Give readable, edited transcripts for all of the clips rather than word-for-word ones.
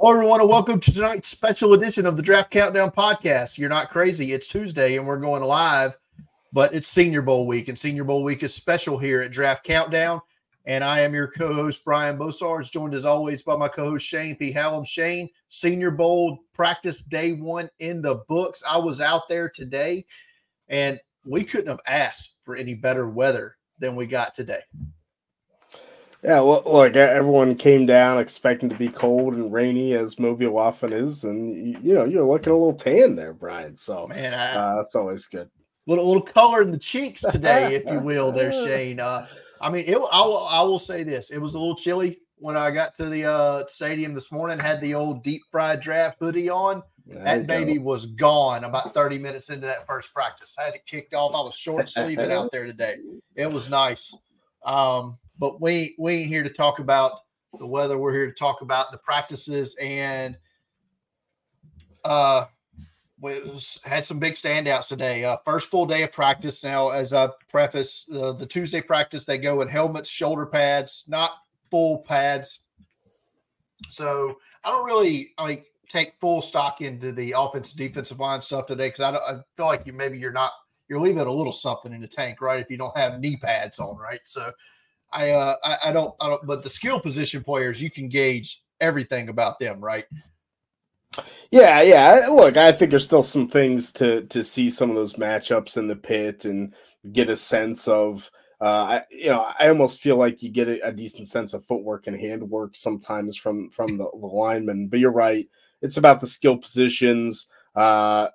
Hello, everyone, and welcome to tonight's special edition of the Draft Countdown Podcast. You're not crazy. It's Tuesday, and we're going live, but it's Senior Bowl week, and Senior Bowl week is special here at Draft Countdown, and I am your co-host, Brian Bosarge, joined as always by my co-host, Shane P. Hallam. Shane, Senior Bowl practice day one in the books. I was out there today, and we couldn't have asked for any better weather than we got today. Yeah, well, look, everyone came down expecting to be cold and rainy, as Mobile often is, and you know you're looking a little tan there, Brian. So, man, that's always good. Little color in the cheeks today, if you will, there, Shane. I will say this: it was a little chilly when I got to the stadium this morning. Had the old deep fried draft hoodie on. That baby was gone about 30 minutes into that first practice. I had it kicked off. I was short sleeving out there today. It was nice. But we ain't here to talk about the weather. We're here to talk about the practices. And had some big standouts today. First full day of practice. Now, as I preface, the Tuesday practice, they go in helmets, shoulder pads, not full pads. So I don't really take full stock into the offensive defensive line stuff today because I feel like you're leaving a little something in the tank, right, if you don't have knee pads on, right? So – I don't, but the skill position players, you can gauge everything about them, right? Yeah. Look, I think there's still some things to see some of those matchups in the pit and get a sense of, I almost feel like you get a decent sense of footwork and handwork sometimes from the linemen, but you're right. It's about the skill positions,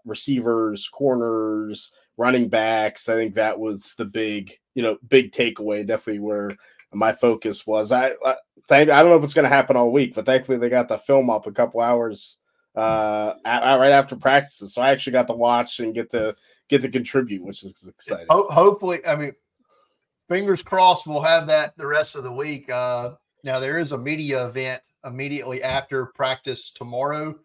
receivers, corners, running backs. I think that was the big takeaway, definitely where my focus was. I don't know if it's going to happen all week, but thankfully they got the film up a couple hours right after practices, so I actually got to watch and get to contribute, which is exciting. Hopefully, fingers crossed, we'll have that the rest of the week. Now there is a media event immediately after practice tomorrow.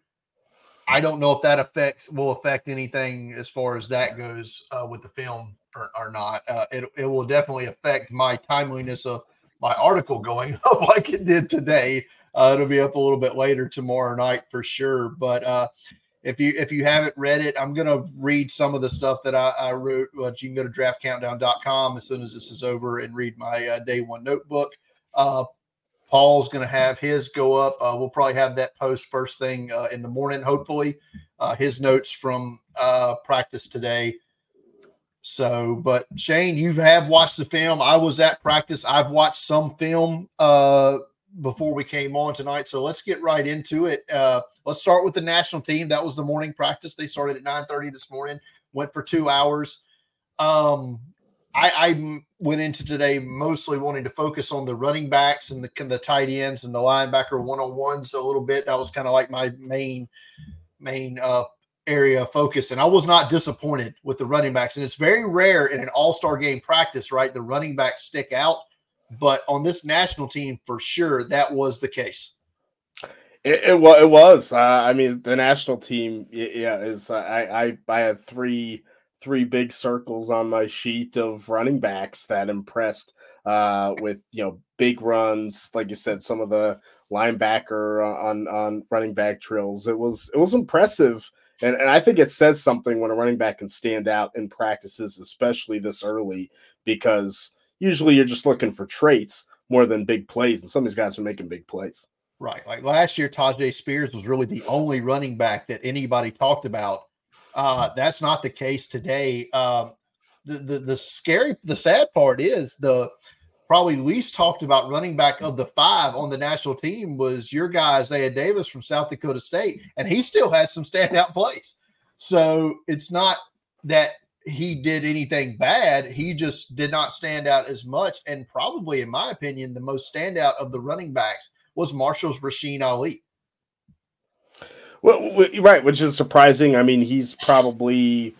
I don't know if that will affect anything as far as that goes with the film. Or not. It will definitely affect my timeliness of my article going up like it did today. It'll be up a little bit later tomorrow night for sure. But if you haven't read it, I'm going to read some of the stuff that I wrote. But you can go to draftcountdown.com as soon as this is over and read my day one notebook. Paul's going to have his go up. We'll probably have that post first thing in the morning, hopefully. His notes from practice today. So, but Shane, you have watched the film. I was at practice. I've watched some film before we came on tonight. So let's get right into it. Let's start with the national team. That was the morning practice. They started at 9:30 this morning, went for 2 hours. I went into today mostly wanting to focus on the running backs and the tight ends and the linebacker one-on-ones a little bit. That was kind of like my main area of focus, and I was not disappointed with the running backs. And it's very rare in an all-star game practice, right? The running backs stick out, but on this national team, for sure, that was the case. It was. The national team, is. I had three big circles on my sheet of running backs that impressed with big runs, like you said, some of the linebacker on running back drills. It was impressive. And I think it says something when a running back can stand out in practices, especially this early, because usually you're just looking for traits more than big plays, and some of these guys are making big plays. Right. Like last year, Tajay Spears was really the only running back that anybody talked about. That's not the case today. The sad part is the probably least talked about running back of the five on the national team was your guy, Isaiah Davis from South Dakota State, and he still had some standout plays. So it's not that he did anything bad. He just did not stand out as much, and probably, in my opinion, the most standout of the running backs was Marshall's Rasheen Ali. Well, right, which is surprising. He's probably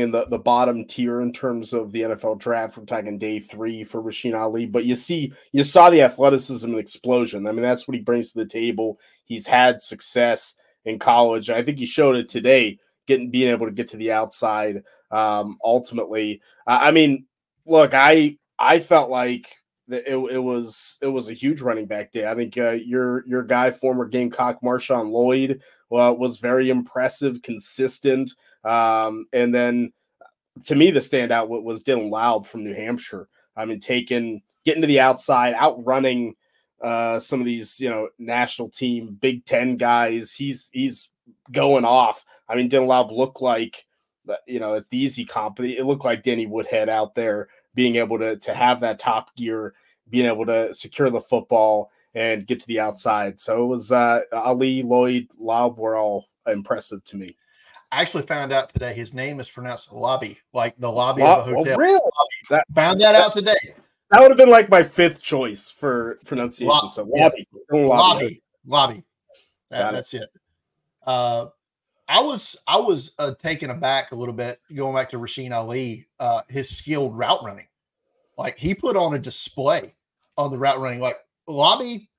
in the bottom tier in terms of the NFL draft. We're talking day 3 for Rasheen Ali, but you saw the athleticism and explosion. That's what he brings to the table. He's had success in college. I think he showed it today, being able to get to the outside. Ultimately, I felt like It was a huge running back day. I think your guy, former Gamecock Marshawn Lloyd, was very impressive, consistent. And then to me, the standout was Dylan Laube from New Hampshire. I mean, getting to the outside, outrunning some of these, national team Big Ten guys. He's going off. I mean, Dylan Laube looked like, at the easy comp, it looked like Danny Woodhead out there, being able to have that top gear, being able to secure the football and get to the outside. So it was Ali, Lloyd, Laube were all impressive to me. I actually found out today his name is pronounced Lobby, like the lobby of the hotel. Oh, really? Found that out today. That would have been like my fifth choice for pronunciation. Lobby. Lobby. That's it. I was taken aback a little bit going back to Rasheen Ali, his skilled route running. Like, he put on a display on the route running. Like, Lobby,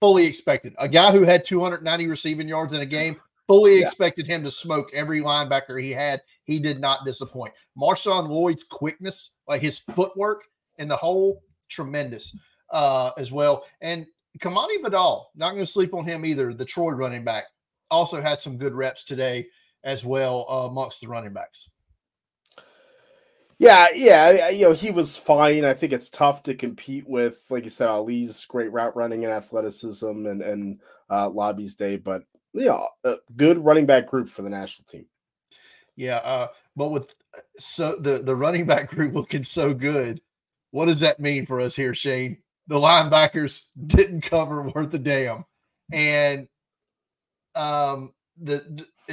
fully expected. A guy who had 290 receiving yards in a game, fully expected him to smoke every linebacker he had. He did not disappoint. Marshawn Lloyd's quickness, like his footwork in the hole, tremendous as well. And Kamani Vidal, not going to sleep on him either, the Troy running back. Also had some good reps today as well amongst the running backs. Yeah. He was fine. I think it's tough to compete with, like you said, Ali's great route running and athleticism and Lobby's day, but a good running back group for the national team. Yeah. But with the running back group looking so good, what does that mean for us here, Shane? The linebackers didn't cover worth a damn. And, in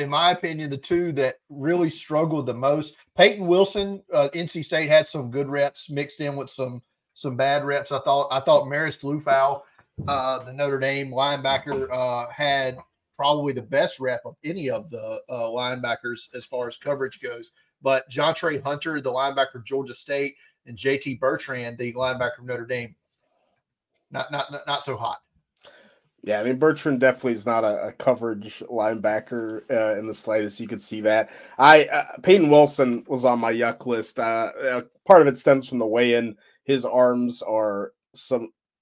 my opinion, the two that really struggled the most, Peyton Wilson, NC State had some good reps mixed in with some bad reps. I thought Marist Lufau, the Notre Dame linebacker, had probably the best rep of any of the linebackers as far as coverage goes. But Jontre Hunter, the linebacker of Georgia State, and JT Bertrand, the linebacker of Notre Dame, not so hot. Yeah, I mean, Bertrand definitely is not a coverage linebacker in the slightest. You could see that. Peyton Wilson was on my yuck list. Part of it stems from the weigh-in. His arms are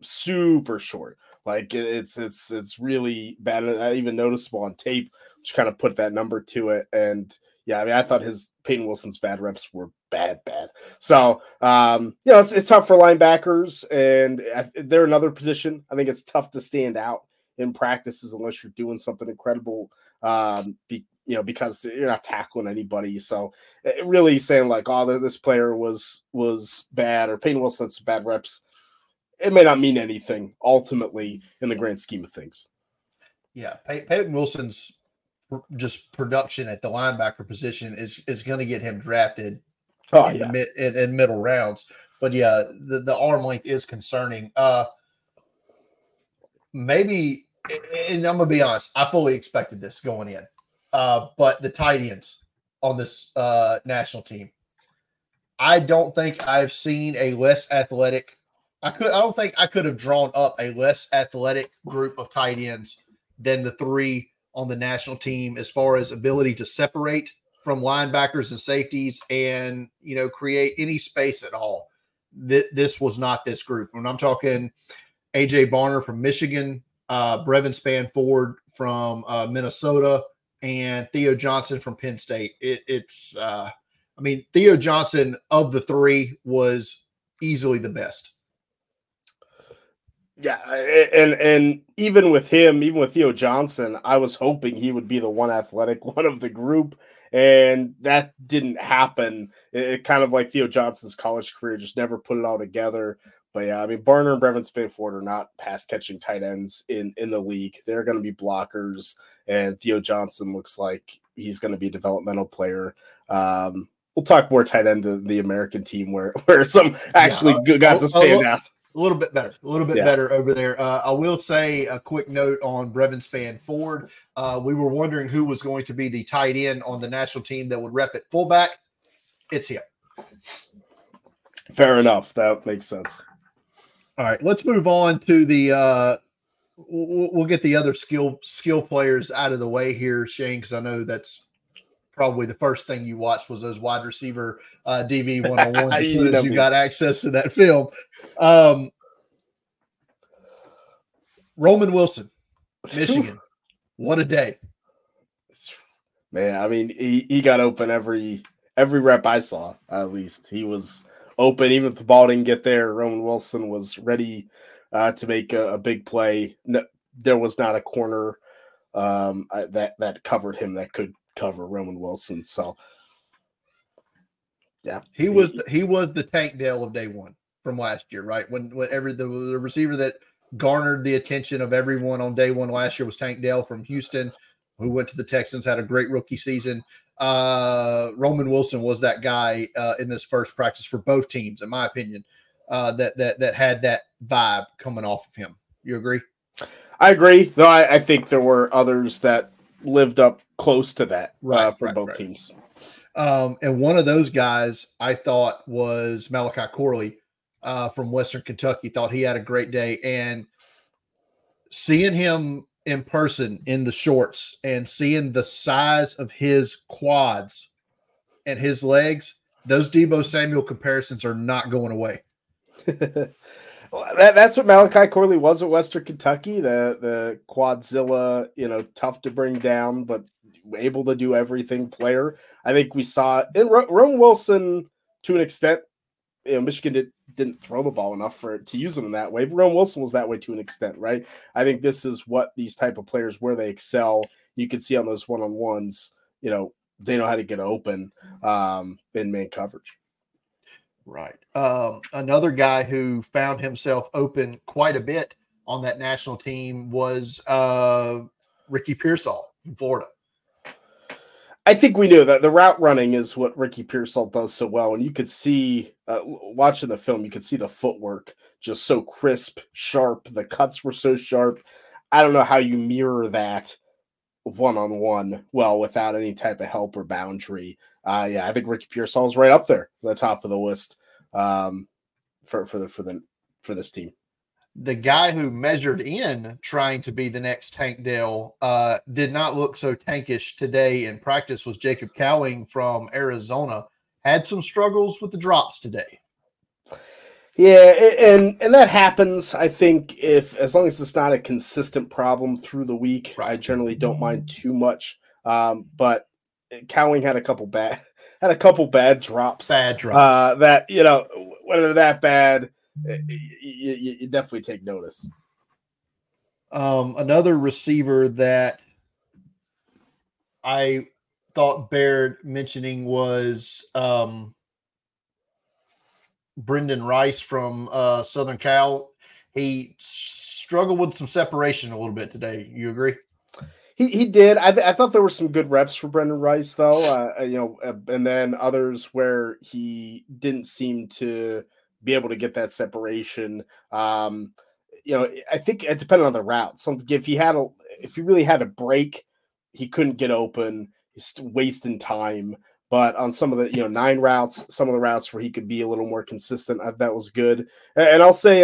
super short. Like, it's really bad. Even noticeable on tape, which kind of put that number to it. And yeah, I mean, I thought Peyton Wilson's bad reps were bad. So, it's tough for linebackers, and they're another position. I think it's tough to stand out in practices unless you're doing something incredible, because you're not tackling anybody. So really saying like, oh, this player was bad, or Peyton Wilson had some bad reps, it may not mean anything ultimately in the grand scheme of things. Yeah, Peyton Wilson's just production at the linebacker position is going to get him drafted in middle rounds. But yeah, the arm length is concerning. Maybe, and I'm going to be honest, I fully expected this going in. But the tight ends on this national team, I don't think I've seen a less athletic. I don't think I could have drawn up a less athletic group of tight ends than the three on the national team as far as ability to separate from linebackers and safeties and, create any space at all. This was not this group. When I'm talking AJ Barner from Michigan, Brevyn Spann-Ford from Minnesota, and Theo Johnson from Penn State. Theo Johnson of the three was easily the best. Yeah, and even with Theo Johnson, I was hoping he would be the one athletic one of the group, and that didn't happen. It kind of like Theo Johnson's college career, just never put it all together. But yeah, I mean, Barner and Brevyn Spann-Ford are not pass-catching tight ends in the league. They're going to be blockers, and Theo Johnson looks like he's going to be a developmental player. We'll talk more tight end to the American team where some actually got to stand out. A little bit better over there. I will say a quick note on Brevyn Spann-Ford. We were wondering who was going to be the tight end on the national team that would rep at fullback. It's him. Fair enough. That makes sense. All right, let's move on to the we'll get the other skill players out of the way here, Shane, because I know that's probably the first thing you watched was those wide receiver DV one-on-ones as soon as you got access to that film. Roman Wilson, Michigan. What a day. Man, I mean, he got open every rep I saw, at least. He was open. Even if the ball didn't get there, Roman Wilson was ready to make a big play. No, there was not a corner that covered him that could cover Roman Wilson. So, yeah. He was the Tank Dell of day one from last year, right? When the receiver that garnered the attention of everyone on day one last year was Tank Dell from Houston, who went to the Texans, had a great rookie season. Roman Wilson was that guy in this first practice for both teams, in my opinion, that had that vibe coming off of him. You agree? I agree, though I think there were others that lived up close to that for both teams. And one of those guys I thought was Malachi Corley from Western Kentucky. Thought he had a great day. And seeing him in person in the shorts and seeing the size of his quads and his legs, those Debo Samuel comparisons are not going away. Well, that's what Malachi Corley was at Western Kentucky, the quadzilla, tough to bring down, but able to do everything player. I think we saw in Roman Wilson to an extent. Michigan didn't throw the ball enough to use them in that way. But Roman Wilson was that way to an extent, right? I think this is what these type of players, where they excel, you can see on those one-on-ones, they know how to get open in man coverage. Right. Another guy who found himself open quite a bit on that national team was Ricky Pearsall from Florida. I think we knew that the route running is what Ricky Pearsall does so well. And you could see, watching the film, you could see the footwork just so crisp, sharp. The cuts were so sharp. I don't know how you mirror that one-on-one well without any type of help or boundary. Yeah, I think Ricky Pearsall is right up there at the top of the list for this team. The guy who measured in trying to be the next Tank Dell did not look so tankish today in practice was Jacob Cowing from Arizona. Had some struggles with the drops today. Yeah, and that happens, I think, as long as it's not a consistent problem through the week. Right. I generally don't mind too much, but Cowing had a couple bad drops. Bad drops. That, whether they're that bad, you definitely take notice. Another receiver that I thought Baird mentioning was Brendan Rice from Southern Cal. He struggled with some separation a little bit today. You agree? He did. I thought there were some good reps for Brendan Rice, though. And then others where he didn't seem to be able to get that separation. I think it depended on the route. If he really had a break, he couldn't get open. He's wasting time. But on some of the 9 routes, some of the routes where he could be a little more consistent, that was good. And I'll say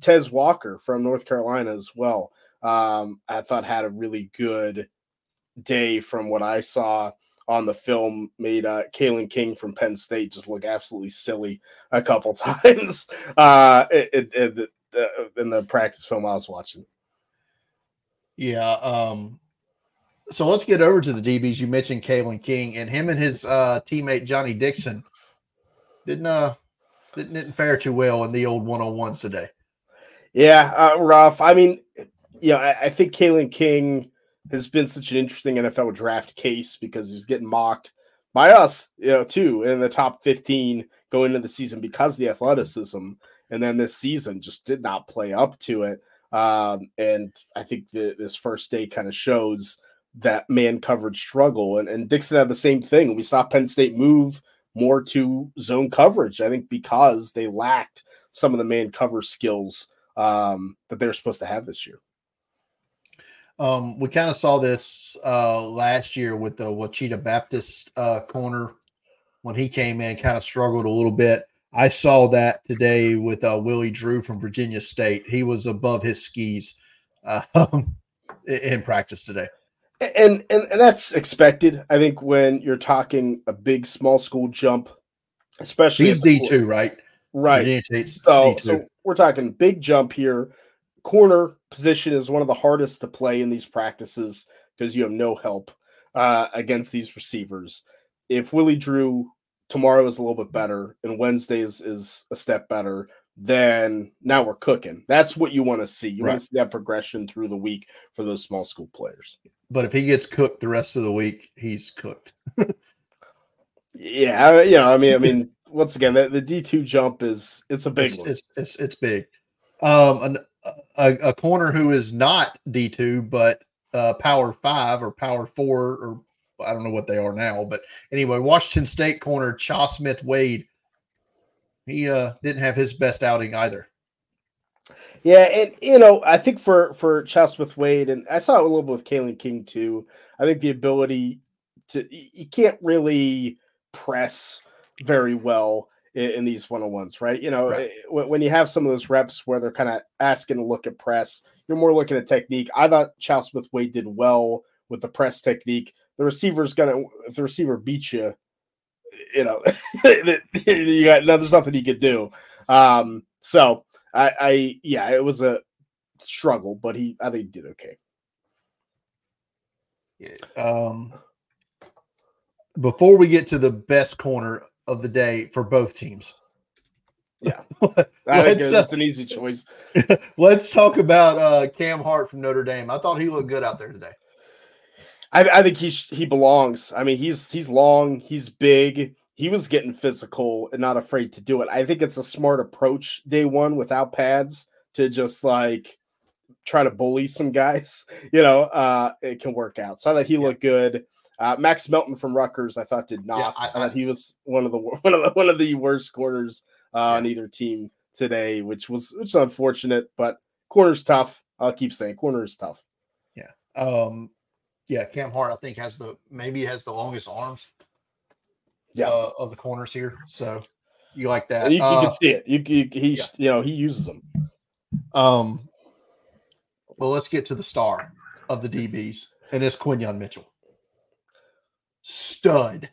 Tez Walker from North Carolina as well. I thought had a really good day from what I saw on the film, made Kalen King from Penn State just look absolutely silly a couple times in the practice film I was watching. Yeah. So let's get over to the DBs. You mentioned Kalen King, and him and his teammate Johnny Dixon didn't fare too well in the old one-on-ones today. Yeah, rough. I mean, I think Kalen King has been such an interesting NFL draft case because he was getting mocked by us, too, in the top 15 going into the season because of the athleticism. And then this season just did not play up to it. And I think this first day kind of shows that man coverage struggle. And Dixon had the same thing. We saw Penn State move more to zone coverage, I think, because they lacked some of the man cover skills that they were supposed to have this year. We kind of saw this last year with the Wachita Baptist corner when he came in, kind of struggled a little bit. I saw that today with Willie Drew from Virginia State. He was above his skis in practice today. And that's expected. I think when you're talking a big small school jump, especially he's D2, right? Right. So we're talking big jump here. Corner position is one of the hardest to play in these practices because you have no help against these receivers. If Willie Drew tomorrow is a little bit better and Wednesday is a step better, then now we're cooking. That's what you want to see. You want to see that progression through the week for those small school players. But if he gets cooked the rest of the week, he's cooked. Yeah, you know, I mean, once again, the D2 jump it's a big one. It's big. A corner who is not D2 but Power 5 or Power 4 or I don't know what they are now, but anyway, Washington State corner Chau Smith-Wade, he didn't have his best outing either. Yeah, and you know, I think for Chau Smith-Wade, and I saw it a little bit with Kalen King too. I think the ability to you can't really press very well in these one-on-ones, right? You know, when you have some of those reps where they're kind of asking to look at press, you're more looking at technique. I thought Chau Smith-Wade did well with the press technique. The receiver's gonna, if the receiver beats you, you know, you got there's nothing you could do. So it was a struggle, but I think he did okay. Yeah. Before we get to the best corner of the day for both teams. Yeah. I think that's an easy choice. Let's talk about Cam Hart from Notre Dame. I thought he looked good out there today. I think he belongs. I mean, he's long, he's big. He was getting physical and not afraid to do it. I think it's a smart approach day one without pads to just like try to bully some guys. You know, it can work out. So I thought he looked good. Max Melton from Rutgers, I thought did not. Yeah, I thought he was one of the worst corners on either team today, which is unfortunate. But corner's tough. I'll keep saying corner's tough. Yeah. Yeah, Cam Hart, I think, has the longest arms of the corners here. So you like that. And you can see it. He uses them. Well, let's get to the star of the DBs, and it's Quinyon Mitchell. Stud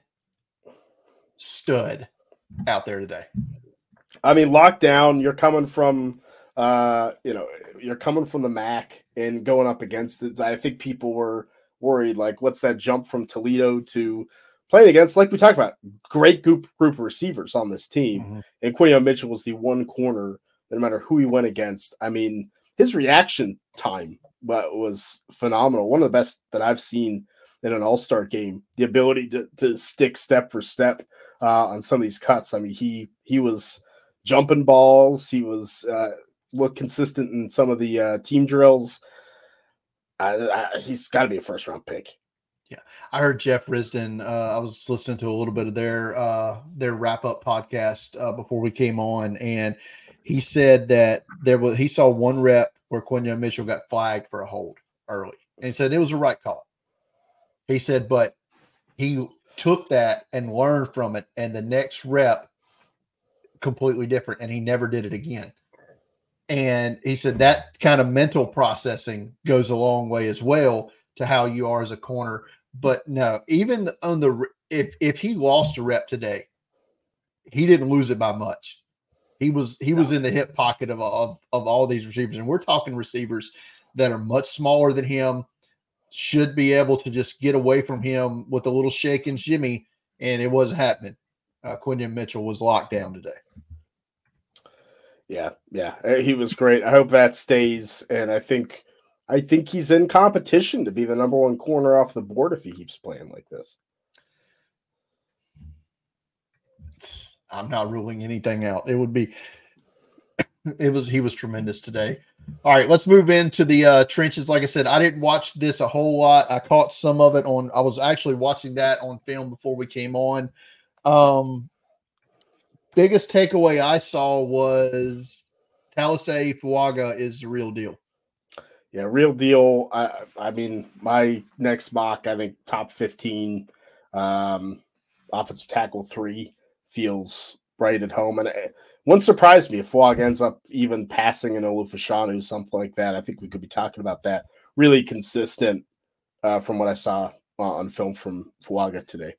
out there today. I mean, lockdown, you're coming from the MAC and going up against it. I think people were worried, like, what's that jump from Toledo to playing against, like we talked about, great group of receivers on this team. Mm-hmm. And Quinyon Mitchell was the one corner, no matter who he went against. I mean, his reaction time was phenomenal. One of the best that I've seen in an all-star game. The ability to stick step for step on some of these cuts. I mean, he was jumping balls. He was looked consistent in some of the team drills. He's got to be a first-round pick. Yeah, I heard Jeff Risden. I was listening to a little bit of their wrap-up podcast before we came on, and he said that he saw one rep where Quinyon Mitchell got flagged for a hold early, and he said it was a right call. He said, but he took that and learned from it, and the next rep completely different, and he never did it again. And he said that kind of mental processing goes a long way as well to how you are as a corner. But no, even on the if he lost a rep today, he didn't lose it by much. He was in the hip pocket of all these receivers, and we're talking receivers that are much smaller than him, should be able to just get away from him with a little shake and shimmy, and it wasn't happening. Quinyon Mitchell was locked down today. Yeah, he was great. I hope that stays, and I think he's in competition to be the number one corner off the board if he keeps playing like this. I'm not ruling anything out. He was tremendous today. All right, let's move into the trenches. Like I said, I didn't watch this a whole lot. I caught some of it I was actually watching that on film before we came on. Biggest takeaway I saw was Talisay Fuaga is the real deal. Yeah, real deal. I mean, my next mock, I think top 15 offensive tackle 3 feels right at home. And it wouldn't surprise me if Fuaga ends up even passing an Olufashanu, something like that. I think we could be talking about that. Really consistent from what I saw on film from Fuaga today.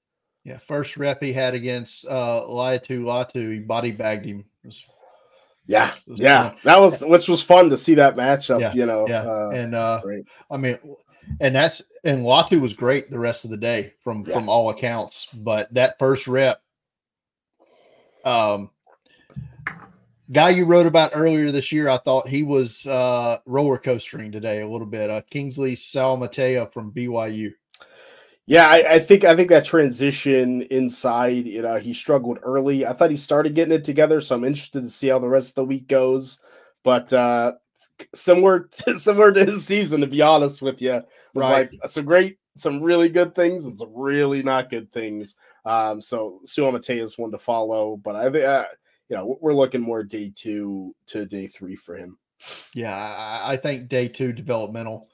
Yeah, first rep he had against Laiatu Latu, he body bagged him. It was Yeah. Which was fun to see that matchup, Great. I mean, and Latu was great the rest of the day from all accounts, but that first rep, guy you wrote about earlier this year, I thought he was roller coastering today a little bit. Kingsley Salamatea from BYU. Yeah, I think that transition inside, he struggled early. I thought he started getting it together, so I'm interested to see how the rest of the week goes. But similar to his season, to be honest with you, some really good things and some really not good things. So Salamatea is one to follow, but I think. We're looking more day two to day three for him. Yeah, I think day two developmental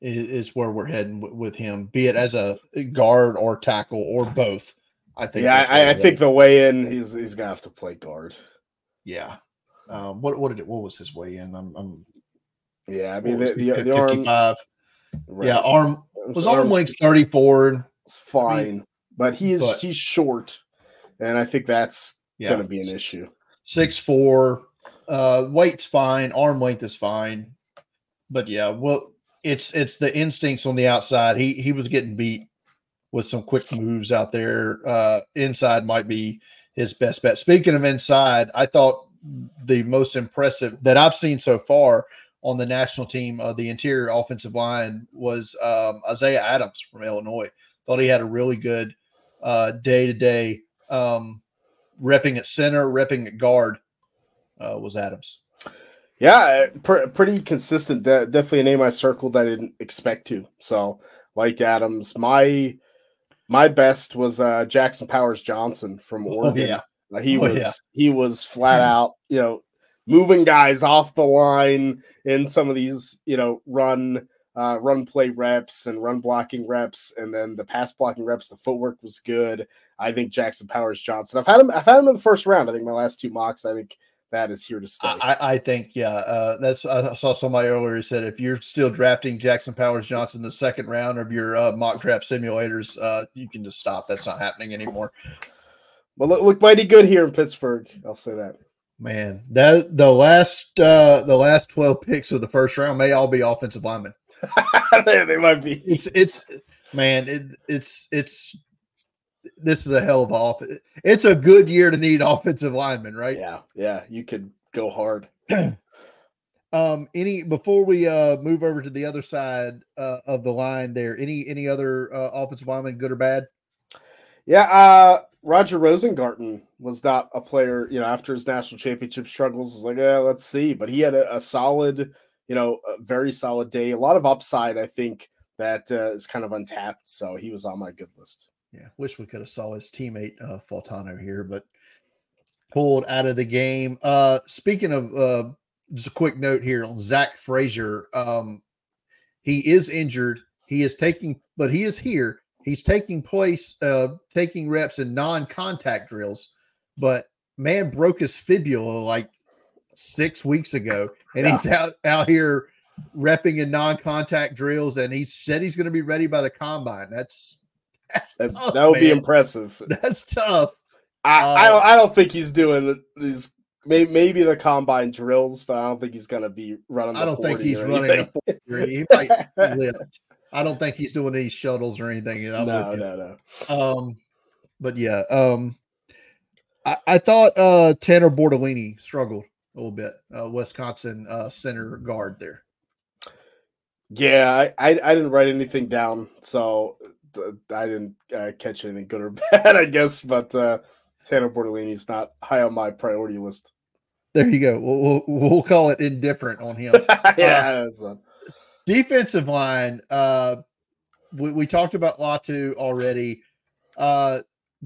is where we're heading with him, be it as a guard or tackle or both. I think. Yeah, I think the weigh-in, he's gonna have to play guard. Yeah. What was his weigh-in? The arm. Right. Yeah, arm length 34. It's fine, but he's short, and I think that's. Yeah. Going to be an issue. 6'4", weight's fine, arm length is fine, but it's the instincts on the outside. He was getting beat with some quick moves out there. Inside might be his best bet. Speaking of inside, I thought the most impressive that I've seen so far on the national team of the interior offensive line was Isaiah Adams from Illinois. Thought he had a really good day to day. Repping at center, repping at guard was Adams. Yeah, pretty consistent. Definitely a name I circled that I didn't expect to. So, like Adams, my best was Jackson Powers-Johnson from Oregon. Oh, yeah. He was flat out, moving guys off the line in some of these, run play reps and run blocking reps, and then the pass blocking reps. The footwork was good. I think Jackson Powers-Johnson. I've had him in the first round. I think my last two mocks. I think that is here to stay. I saw somebody earlier who said if you're still drafting Jackson Powers-Johnson in the second round of your mock draft simulators, you can just stop. That's not happening anymore. Well, look mighty good here in Pittsburgh. I'll say that. Man, that the last 12 picks of the first round may all be offensive linemen. They might be. This is a hell of an offense. It's a good year to need offensive linemen, right? Yeah. You could go hard. Before we move over to the other side of the line, there any other offensive linemen, good or bad? Yeah. Roger Rosengarten was not a player. After his national championship struggles, was like, let's see. But he had a solid. A very solid day. A lot of upside, I think, that is kind of untapped. So he was on my good list. Yeah, wish we could have saw his teammate Faltano here, but pulled out of the game. Speaking of, just a quick note here on Zach Frazier. He is injured. He is here. He's taking reps in non-contact drills. But man broke his fibula 6 weeks ago, and he's out here repping in non-contact drills, and he said he's going to be ready by the combine. That's tough, that would be impressive. That's tough. I don't think he's doing these. Maybe the combine drills, but I don't think he's going to be running. I don't think he's running a 40. He might lift. I don't think he's doing any shuttles or anything. No. I thought Tanner Bordellini struggled a little bit, Wisconsin center guard there. Yeah, I didn't write anything down, so I didn't catch anything good or bad, I guess. But Tanner Bordellini is not high on my priority list. There you go. We'll call it indifferent on him. Defensive line. We talked about Latu already.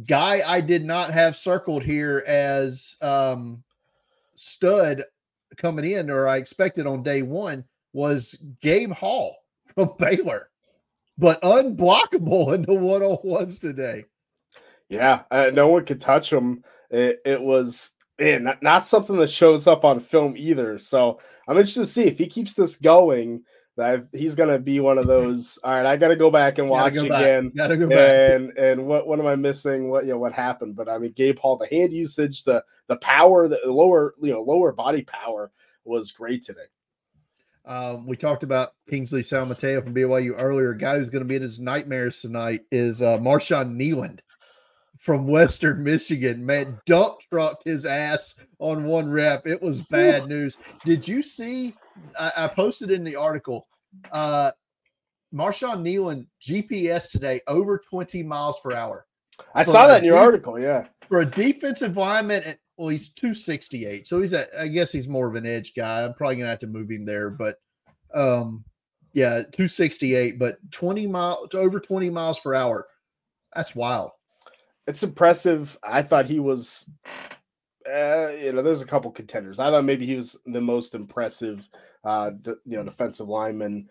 Guy I did not have circled here as stud coming in, or I expected on day one, was Gabe Hall from Baylor, but unblockable in the 1-on-1s today. Yeah, no one could touch him. It was not something that shows up on film either. So I'm interested to see if he keeps this going. He's going to be one of those, all right, I got to go back and watch again. And what am I missing? What happened? But I mean, Gabe Hall, the hand usage, the power, the lower body power was great today. We talked about Kingsley San Mateo from BYU earlier. A guy who's going to be in his nightmares tonight is Marshawn Nealand from Western Michigan. Man, dump trucked his ass on one rep. It was bad news. Did you see? I posted in the article, Marshawn Nealand GPS today over 20 miles per hour. I saw that in your article, yeah. For a defensive lineman, he's 268, so I guess he's more of an edge guy. I'm probably gonna have to move him there, but 268, but 20 miles per hour. That's wild. It's impressive. I thought he was. There's a couple contenders. I thought maybe he was the most impressive, defensive lineman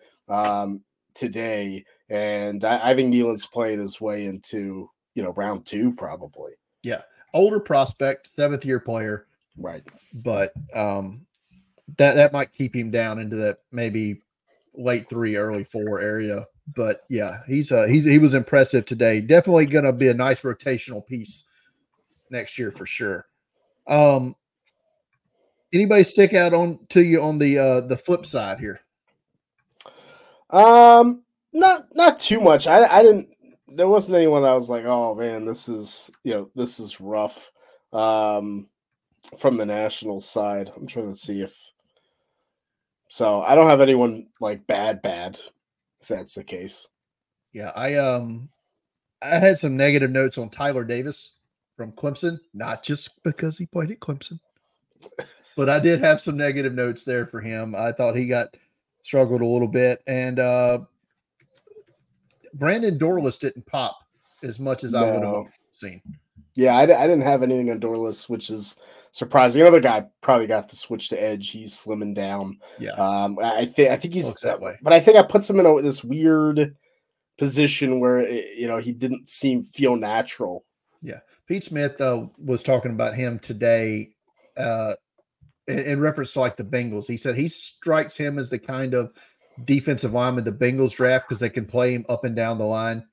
today, and I think Nealand's playing his way into round two probably. Yeah, older prospect, seventh year player, right? But that might keep him down into that maybe late 3, early 4 area. But yeah, he was impressive today. Definitely going to be a nice rotational piece next year for sure. Anybody stick out to you on the flip side here? Not too much. I didn't. There wasn't anyone that I was like, oh man, this is rough. From the national side, I'm trying to see if. So I don't have anyone like bad. If that's the case. Yeah, I had some negative notes on Tyler Davis from Clemson, not just because he played at Clemson, but I did have some negative notes there for him. I thought he struggled a little bit, and Brandon Dorless didn't pop as much as I would have seen. Yeah, I didn't have anything on Dorless, which is surprising. Another guy probably got to switch to edge. He's slimming down. Yeah, I think he's looks that way, but I think I put him in this weird position where he didn't feel natural. Yeah. Pete Smith was talking about him today in reference to the Bengals. He said he strikes him as the kind of defensive lineman the Bengals draft because they can play him up and down the line,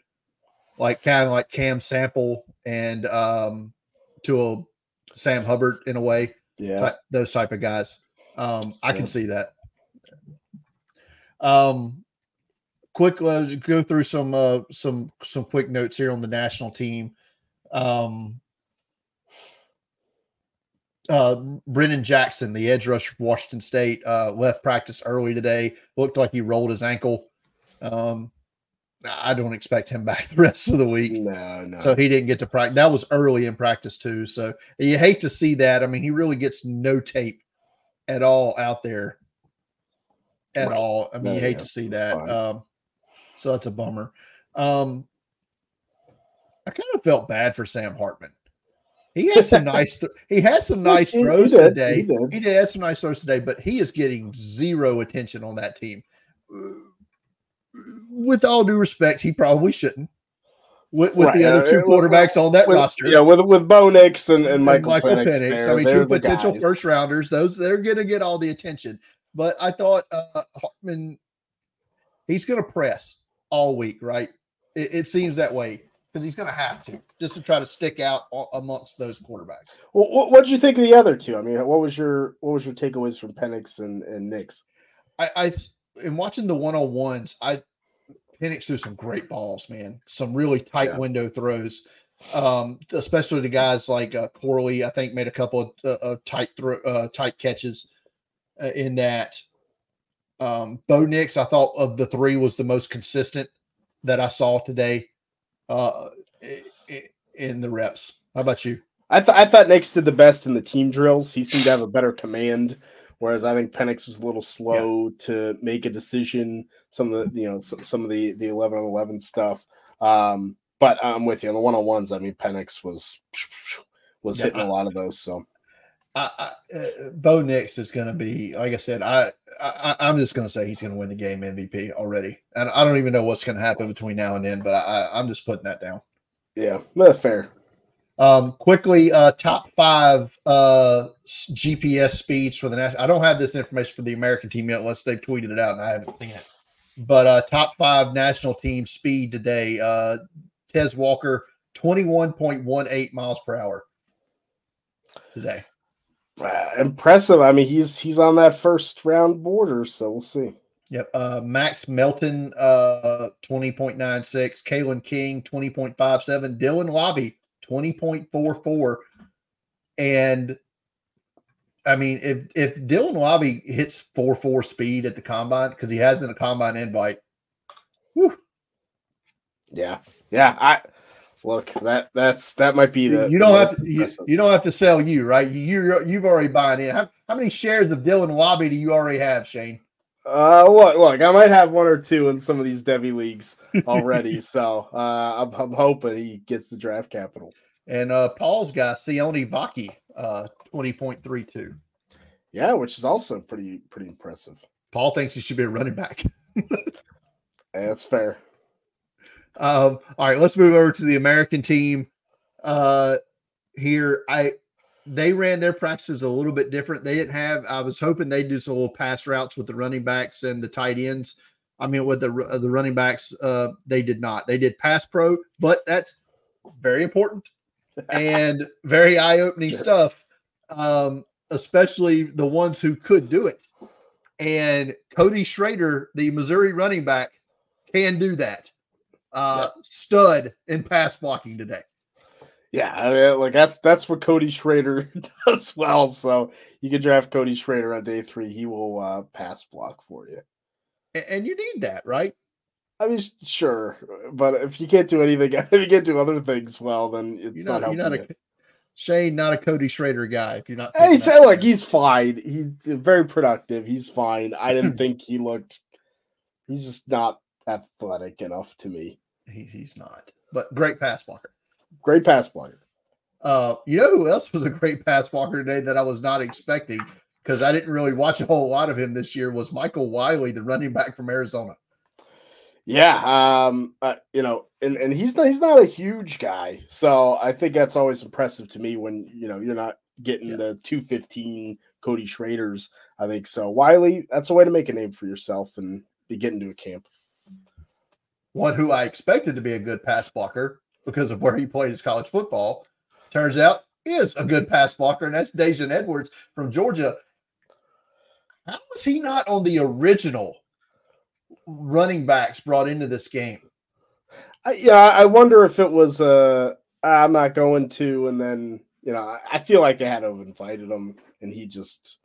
kind of like Cam Sample and Sam Hubbard in a way. Yeah, those type of guys. I can see that. Quick, go through some quick notes here on the national team. Brennan Jackson, the edge rusher from Washington State, left practice early today. Looked like he rolled his ankle. I don't expect him back the rest of the week. No. So he didn't get to practice. That was early in practice too. So you hate to see that. I mean, he really gets no tape at all out there at right. all. I mean, you hate to see that. So that's a bummer. I kind of felt bad for Sam Hartman. He had some nice throws today. He did have some nice throws today, but he is getting zero attention on that team. With all due respect, he probably shouldn't. The other two quarterbacks on that roster, with Bo Nix and Michael Penix. I mean, two potential first rounders. Those they're going to get all the attention. But I thought Hartman, he's going to press all week, right? It seems that way. Because he's going to have to, just to try to stick out amongst those quarterbacks. Well, what did you think of the other two? I mean, what was your takeaways from Penix and Nix? In watching the one-on-ones, Penix threw some great balls, man. Some really tight window throws, especially to guys like Corley. I think made a couple of tight catches in that. Bo Nix, I thought of the three was the most consistent that I saw today. In the reps. How about you? I thought Nix did the best in the team drills. He seemed to have a better command, whereas I think Penix was a little slow to make a decision. Some of the the 11-on-11 stuff. But I'm with you on the one-on-ones. I mean, Penix was hitting a lot of those. So, Bo Nix is going to be, like I said, I'm just going to say he's going to win the game MVP already. And I don't even know what's going to happen between now and then, but I'm just putting that down. Yeah, not fair. Quickly, top 5 GPS speeds for the national. I don't have this information for the American team yet unless they've tweeted it out, and I haven't seen it. But top five national team speed today, Tez Walker, 21.18 miles per hour today. Impressive. I mean, he's on that first round border, so we'll see. Yep. Max Melton, 20.96. Kalen King, 20.57. Dylan Laube, 20.44. And I mean, if Dylan Laube hits 4.4 speed at the combine, because he has in a combine invite. Whew. Yeah. Yeah. Look, that might be the. You don't have to sell you, right? You've already bought in. How many shares of Dylan Laube do you already have, Shane? Look, I might have one or two in some of these Devy leagues already, so I'm hoping he gets the draft capital. And Paul's guy, Sione Vaki, 20.32. Yeah, which is also pretty impressive. Paul thinks he should be a running back. That's fair. All right, let's move over to the American team. Here, they ran their practices a little bit different. They didn't have. I was hoping they'd do some little pass routes with the running backs and the tight ends. I mean, with the running backs, they did not. They did pass pro, but that's very important and very eye-opening stuff, especially the ones who could do it. And Cody Schrader, the Missouri running back, can do that. Stud in pass blocking today. Yeah, I mean, like that's what Cody Schrader does well. So you can draft Cody Schrader on day three. He will pass block for you, and you need that, right? I mean, sure, but if you can't do anything, if you can't do other things well, then it's not helping. Shane, not a Cody Schrader guy. If you're not, hey, look, he's fine. He's very productive. He's fine. I didn't think he looked. He's just not athletic enough to me. He's not, but great pass blocker. Great pass blocker. You know who else was a great pass blocker today that I was not expecting, because I didn't really watch a whole lot of him this year, was Michael Wiley, the running back from Arizona. Yeah, and he's not a huge guy, so I think that's always impressive to me when you're not getting the 215 Cody Schraders. I think so. Wiley, that's a way to make a name for yourself and be getting to a camp. One who I expected to be a good pass blocker because of where he played his college football, turns out is a good pass blocker, and that's Dejan Edwards from Georgia. How was he not on the original running backs brought into this game? I wonder if it was I'm not going to, and then, I feel like they had to have invited him, and he just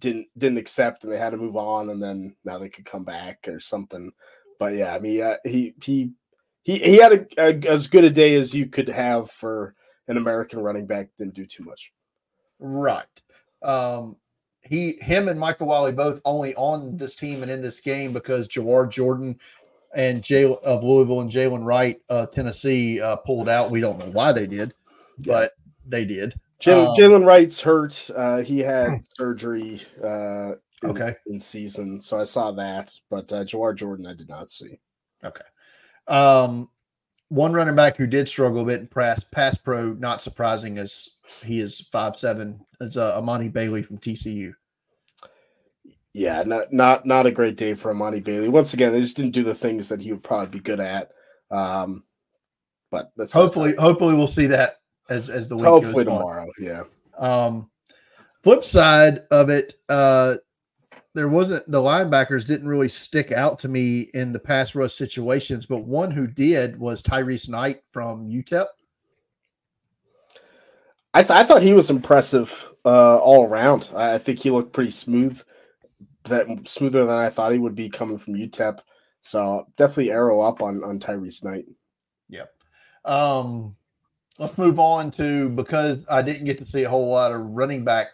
didn't accept, and they had to move on, and then now they could come back or something. But yeah, I mean, he had as good a day as you could have for an American running back. Didn't do too much, right? Him and Michael Wiley both only on this team and in this game because Jawar Jordan and of Louisville and Jalen Wright, Tennessee, pulled out. We don't know why they did, but they did. Jalen Wright's hurt. He had surgery. In season, so I saw that, but Jawar Jordan I did not see. Okay. One running back who did struggle a bit in pass pro, not surprising, as he is 5'7", is Amani Bailey from TCU. Yeah, not a great day for Amani Bailey. Once again, they just didn't do the things that he would probably be good at. But that's hopefully we'll see that as the week goes on. Hopefully tomorrow, yeah. Flip side of it, there wasn't – the linebackers didn't really stick out to me in the pass rush situations, but one who did was Tyrese Knight from UTEP. I thought he was impressive all around. I think he looked pretty smooth, smoother than I thought he would be coming from UTEP. So definitely arrow up on Tyrese Knight. Yep. Let's move on to, because I didn't get to see a whole lot of running back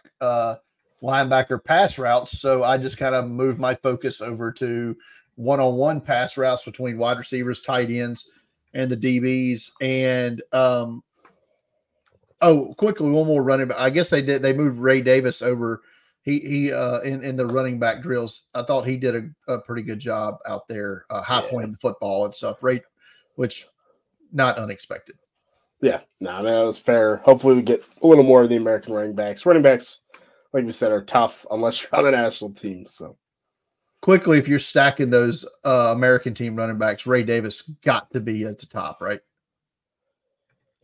linebacker pass routes, so I just kind of moved my focus over to one-on-one pass routes between wide receivers, tight ends, and the DBs. And quickly, one more running back. I guess they did. They moved Ray Davis over. He in the running back drills. I thought he did a pretty good job out there, high-pointing the football and stuff. Right, which not unexpected. Yeah, that was fair. Hopefully, we get a little more of the American running backs. Running backs, like we said, are tough unless you're on the national team. So, quickly, if you're stacking those American team running backs, Ray Davis got to be at the top, right?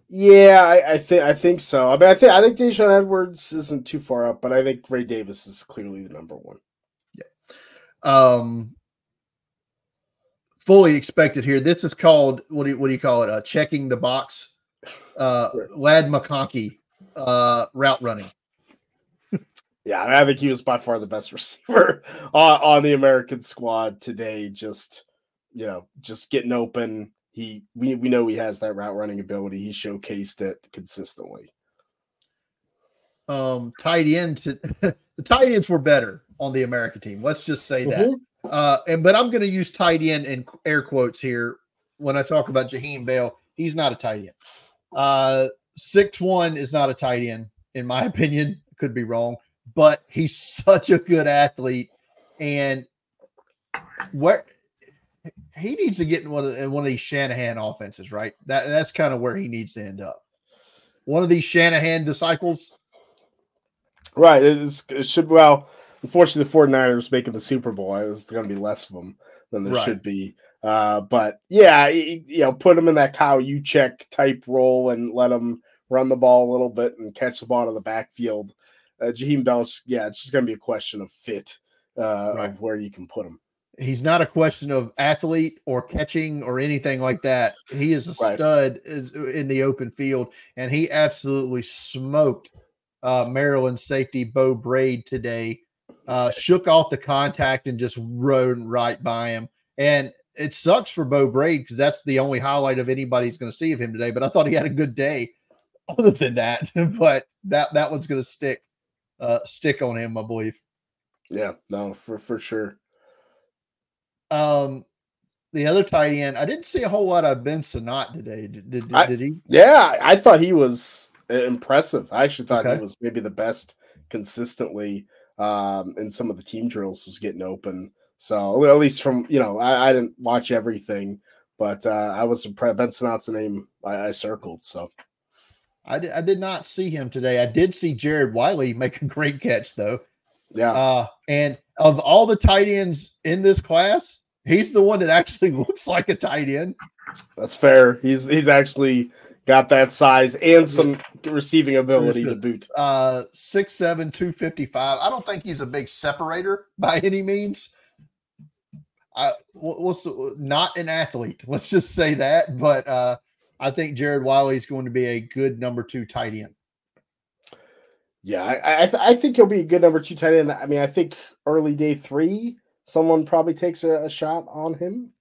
Yeah, I think so. I mean, I think Deshaun Edwards isn't too far up, but I think Ray Davis is clearly the number one. Yeah. Fully expected here. This is called what do you call it? Checking the box. Sure. Ladd McConkey route running. Yeah, I think he was by far the best receiver on the American squad today. Just getting open. We know he has that route running ability. He showcased it consistently. Tight end the tight ends were better on the American team. Let's just say that. Mm-hmm. But I'm going to use tight end in air quotes here when I talk about Jaheim Bell. He's not a tight end. 6'1" is not a tight end, in my opinion. Could be wrong, but he's such a good athlete, and where he needs to get in one of these Shanahan offenses, right? That's kind of where he needs to end up. One of these Shanahan disciples, right? It should. Well, unfortunately, the 49ers making the Super Bowl, there's going to be less of them than there should be. But yeah, put him in that Kyle Juszczyk type role and let him run the ball a little bit and catch the ball to the backfield. Jaheim Bell's, it's just going to be a question of fit of where you can put him. He's not a question of athlete or catching or anything like that. He is a stud in the open field, and he absolutely smoked Maryland safety Bo Braid today. Shook off the contact and just rode right by him. And it sucks for Bo Braid because that's the only highlight of anybody's going to see of him today. But I thought he had a good day other than that. But that one's going to stick on him, I believe. Yeah, no, for sure. The other tight end, I didn't see a whole lot of Ben Sinat today. Did he? Yeah, I thought he was impressive. I actually thought he was maybe the best consistently in some of the team drills was getting open. So at least from, I didn't watch everything, but I was impressed. Ben Sinat's the name I circled. So I did not see him today. I did see Jared Wiley make a great catch though. Yeah. And of all the tight ends in this class, he's the one that actually looks like a tight end. That's fair. He's actually got that size and some receiving ability to boot. 6'7", 255. I don't think he's a big separator by any means. Not an athlete. Let's just say that. But I think Jared Wiley is going to be a good number two tight end. Yeah, I think he'll be a good number two tight end. I mean, I think early day three, someone probably takes a shot on him.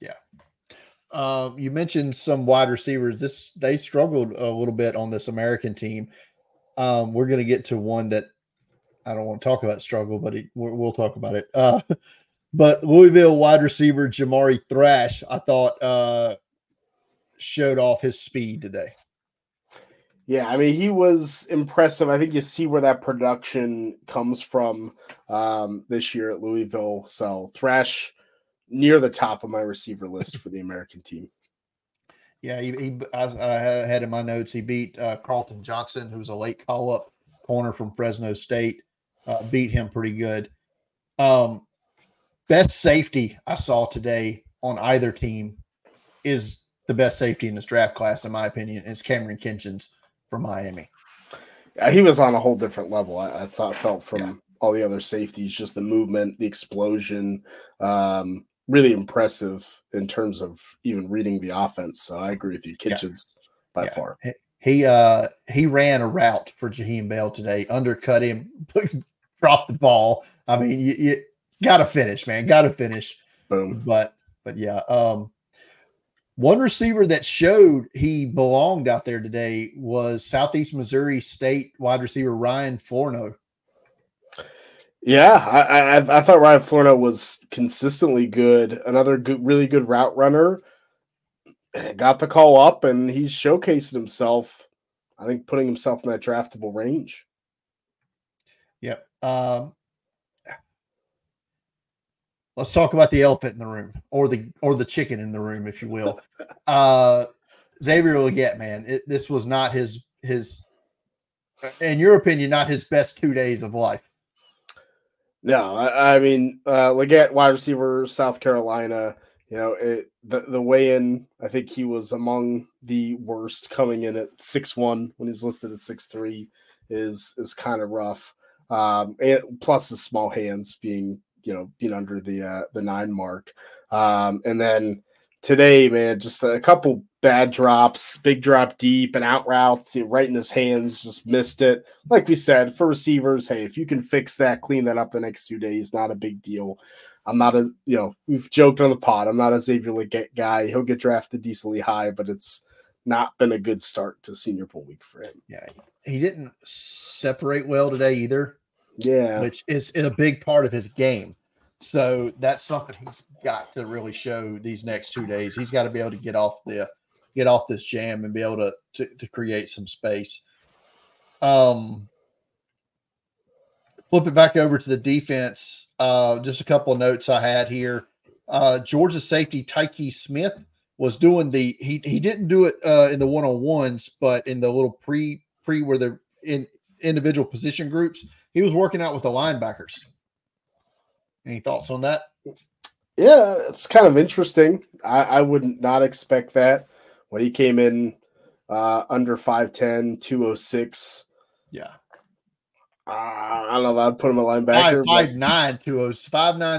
Yeah. You mentioned some wide receivers. They struggled a little bit on this American team. We're going to get to one that I don't want to talk about struggle, but we'll talk about it. But Louisville wide receiver Jamari Thrash, I thought, showed off his speed today. Yeah, I mean, he was impressive. I think you see where that production comes from this year at Louisville. So Thrash near the top of my receiver list for the American team. Yeah, I had in my notes he beat Carlton Johnson, who's a late call-up corner from Fresno State. Beat him pretty good. Best safety I saw today on either team is the best safety in this draft class, in my opinion, is Cameron Kitchens from Miami. Yeah, he was on a whole different level. I felt from all the other safeties, just the movement, the explosion, really impressive in terms of even reading the offense. So I agree with you, Kitchens by far. He ran a route for Jaheim Bell today, undercut him, dropped the ball. I mean, you got to finish, man. Got to finish. Boom. But yeah. One receiver that showed he belonged out there today was Southeast Missouri State wide receiver Ryan Flornow. Yeah, I thought Ryan Flornow was consistently good. Another really good route runner. Got the call up, and he's showcasing himself, I think, putting himself in that draftable range. Yep. Let's talk about the elephant in the room, or the chicken in the room, if you will. Xavier Legette, man, this was not his, in your opinion, not his best 2 days of life. No, I mean, Leggett, wide receiver, South Carolina, you know, the weigh-in, I think he was among the worst, coming in at 6'1", when he's listed as 6'3", is kind of rough. And plus his small hands being under the 9 mark. And then today, man, just a couple bad drops, big drop deep and out routes, right in his hands, just missed it. Like we said, for receivers, hey, if you can fix that, clean that up the next 2 days, not a big deal. I'm not we've joked on the pod, I'm not a Xavier Leggett guy. He'll get drafted decently high, but it's not been a good start to Senior Bowl week for him. Yeah. He didn't separate well today either. Yeah. Which is a big part of his game. So that's something he's got to really show these next 2 days. He's got to be able to get off this jam and be able to create some space. Flip it back over to the defense. Just a couple of notes I had here. Georgia safety Tyke Smith was doing he didn't do it in the one-on-ones, but in the little pre where they're in individual position groups, he was working out with the linebackers. Any thoughts on that? Yeah, it's kind of interesting. I would not expect that. When he came in under 5'10", 206. Yeah. I don't know if I'd put him a linebacker. 5'9",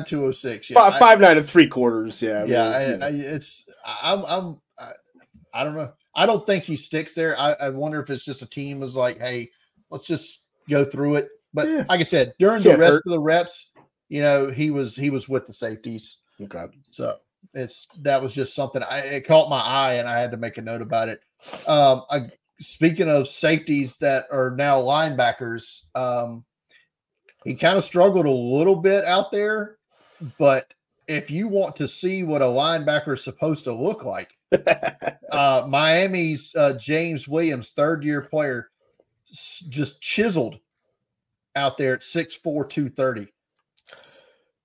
206. Yeah. 5'9" and 3/4. Yeah. Yeah. I mean, I don't know. I don't think he sticks there. I wonder if it's just a team was like, hey, let's just go through it. But like I said, during the rest of the reps, you know, he was with the safeties. Okay. So that was just something it caught my eye, and I had to make a note about it. Speaking of safeties that are now linebackers, he kind of struggled a little bit out there, but if you want to see what a linebacker is supposed to look like, Miami's James Williams, third-year player, just chiseled out there at 6'4", 230.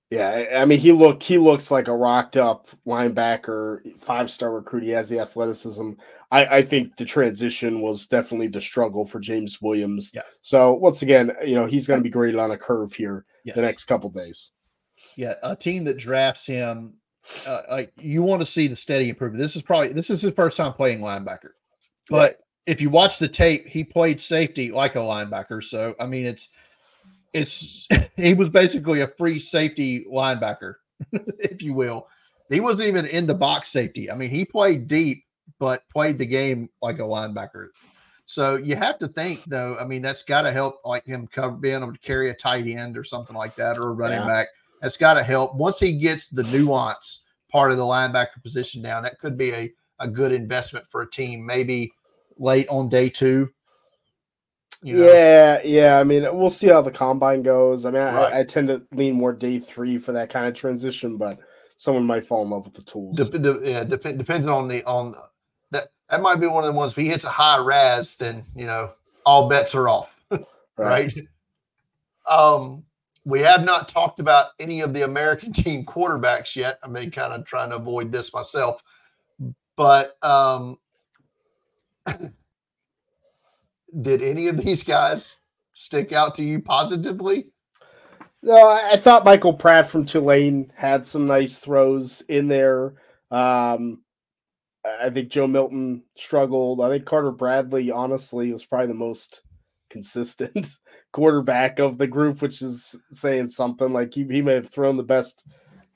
Yeah, I mean, he looks like a rocked-up linebacker, five-star recruit. He has the athleticism. I think the transition was definitely the struggle for James Williams. Yeah. So, once again, you know, he's going to be graded on a curve here the next couple days. Yeah, a team that drafts him, you want to see the steady improvement. This is his first time playing linebacker. But if you watch the tape, he played safety like a linebacker. So, I mean, he was basically a free safety linebacker, if you will. He wasn't even in the box safety. I mean, he played deep, but played the game like a linebacker. So you have to think, though, I mean, that's got to help, like him being able to carry a tight end or something like that, or a running back. That's got to help. Once he gets the nuance part of the linebacker position down, that could be a good investment for a team, maybe late on day 2. You know? Yeah. I mean, we'll see how the combine goes. I mean, I tend to lean more day 3 for that kind of transition, but someone might fall in love with the tools. Depending on that. That might be one of the ones. If he hits a high RAS, then you know all bets are off, right? We have not talked about any of the American team quarterbacks yet. I've been kind of trying to avoid this myself, but did any of these guys stick out to you positively? No, I thought Michael Pratt from Tulane had some nice throws in there. I think Joe Milton struggled. I think Carter Bradley, honestly, was probably the most consistent quarterback of the group, which is saying something. Like he may have thrown the best,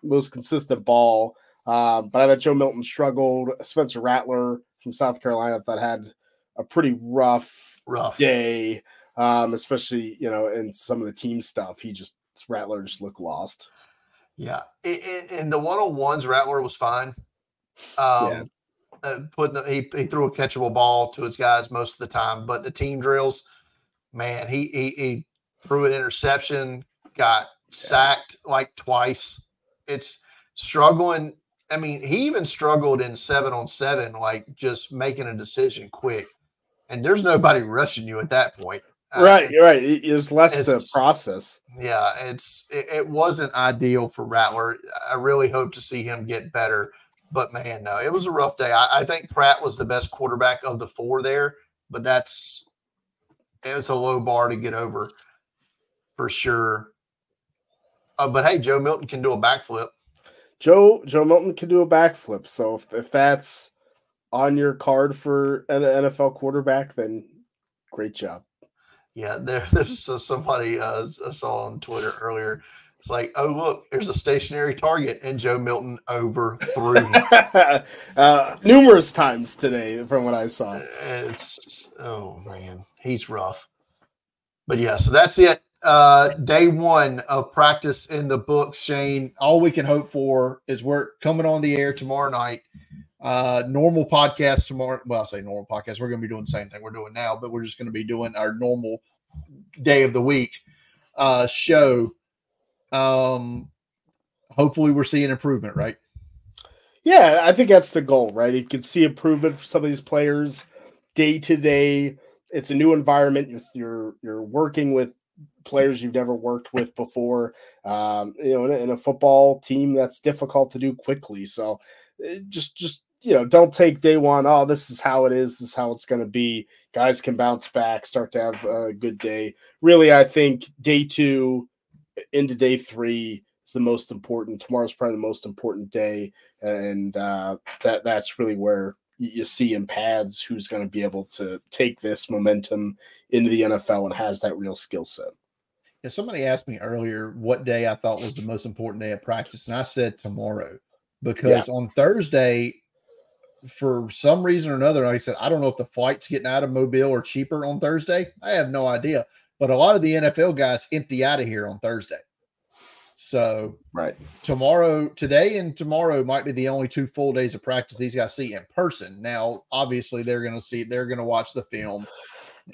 most consistent ball. But I thought Joe Milton struggled. Spencer Rattler from South Carolina, I thought, had a pretty rough day, especially, you know, in some of the team stuff. Rattler just looked lost. Yeah. In the one-on-ones, Rattler was fine. He threw a catchable ball to his guys most of the time, but the team drills, man, he threw an interception, got sacked like twice. It's struggling. I mean, he even struggled in 7-on-7, like just making a decision quick. And there's nobody rushing you at that point. Right. It's less the process. Yeah, it wasn't ideal for Rattler. I really hope to see him get better. But, man, no, it was a rough day. I think Pratt was the best quarterback of the 4 there, but it's a low bar to get over for sure. But hey, Joe Milton can do a backflip. Joe Milton can do a backflip. So if that's on your card for an NFL quarterback, then great job. Yeah, there's somebody I saw on Twitter earlier. It's like, oh, look, there's a stationary target, and Joe Milton overthrew him. Numerous times today from what I saw. Oh, man, he's rough. But, yeah, so that's it. Day one of practice in the books, Shane. All we can hope for is we're coming on the air tomorrow night. Normal podcast tomorrow. Well, I say normal podcast. We're going to be doing the same thing we're doing now, but we're just going to be doing our normal day of the week show. Hopefully we're seeing improvement, right? Yeah, I think that's the goal, right? You can see improvement for some of these players day to day. It's a new environment. You're working with players you've never worked with before. In a football team, that's difficult to do quickly. So just don't take day one. Oh, this is how it is. This is how it's going to be. Guys can bounce back, start to have a good day. Really, I think day two into day three is the most important. Tomorrow's probably the most important day. And that's really where you see in pads who's going to be able to take this momentum into the NFL and has that real skill set. Yeah, somebody asked me earlier what day I thought was the most important day of practice. And I said tomorrow, because on Thursday, for some reason or another, like I said, I don't know if the flights getting out of Mobile are cheaper on Thursday. I have no idea. But a lot of the NFL guys empty out of here on Thursday. So right. Today and tomorrow might be the only two full days of practice these guys see in person. Now, obviously, they're going to watch the film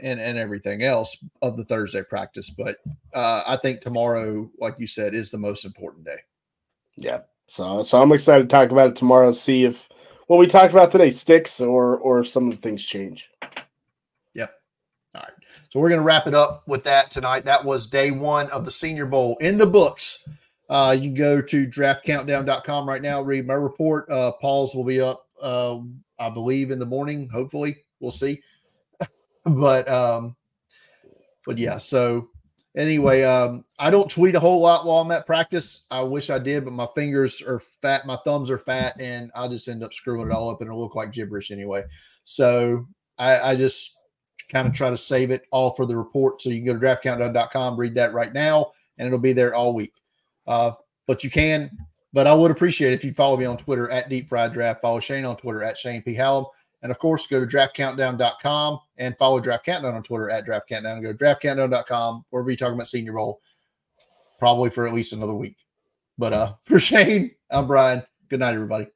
and everything else of the Thursday practice. But I think tomorrow, like you said, is the most important day. Yeah. So I'm excited to talk about it tomorrow. See if what we talked about today sticks or if some of the things change. Yep. All right. So we're going to wrap it up with that tonight. That was day one of the Senior Bowl in the books. You can go to draftcountdown.com right now, read my report. Paul's will be up, I believe, in the morning, hopefully. We'll see. But yeah, so anyway, I don't tweet a whole lot while I'm at practice. I wish I did, but my fingers are fat. My thumbs are fat, and I just end up screwing it all up, and it'll look like gibberish anyway. So I just kind of try to save it all for the report. So you can go to draftcountdown.com, read that right now, and it'll be there all week. But I would appreciate it if you follow me on Twitter at Deep Fried Draft, follow Shane on Twitter at Shane P. Hallam. And of course, go to draftcountdown.com and follow Draft Countdown on Twitter at Draft Countdown. Go to draftcountdown.com, wherever you're talking about Senior Bowl, probably for at least another week. But for Shane, I'm Brian. Good night, everybody.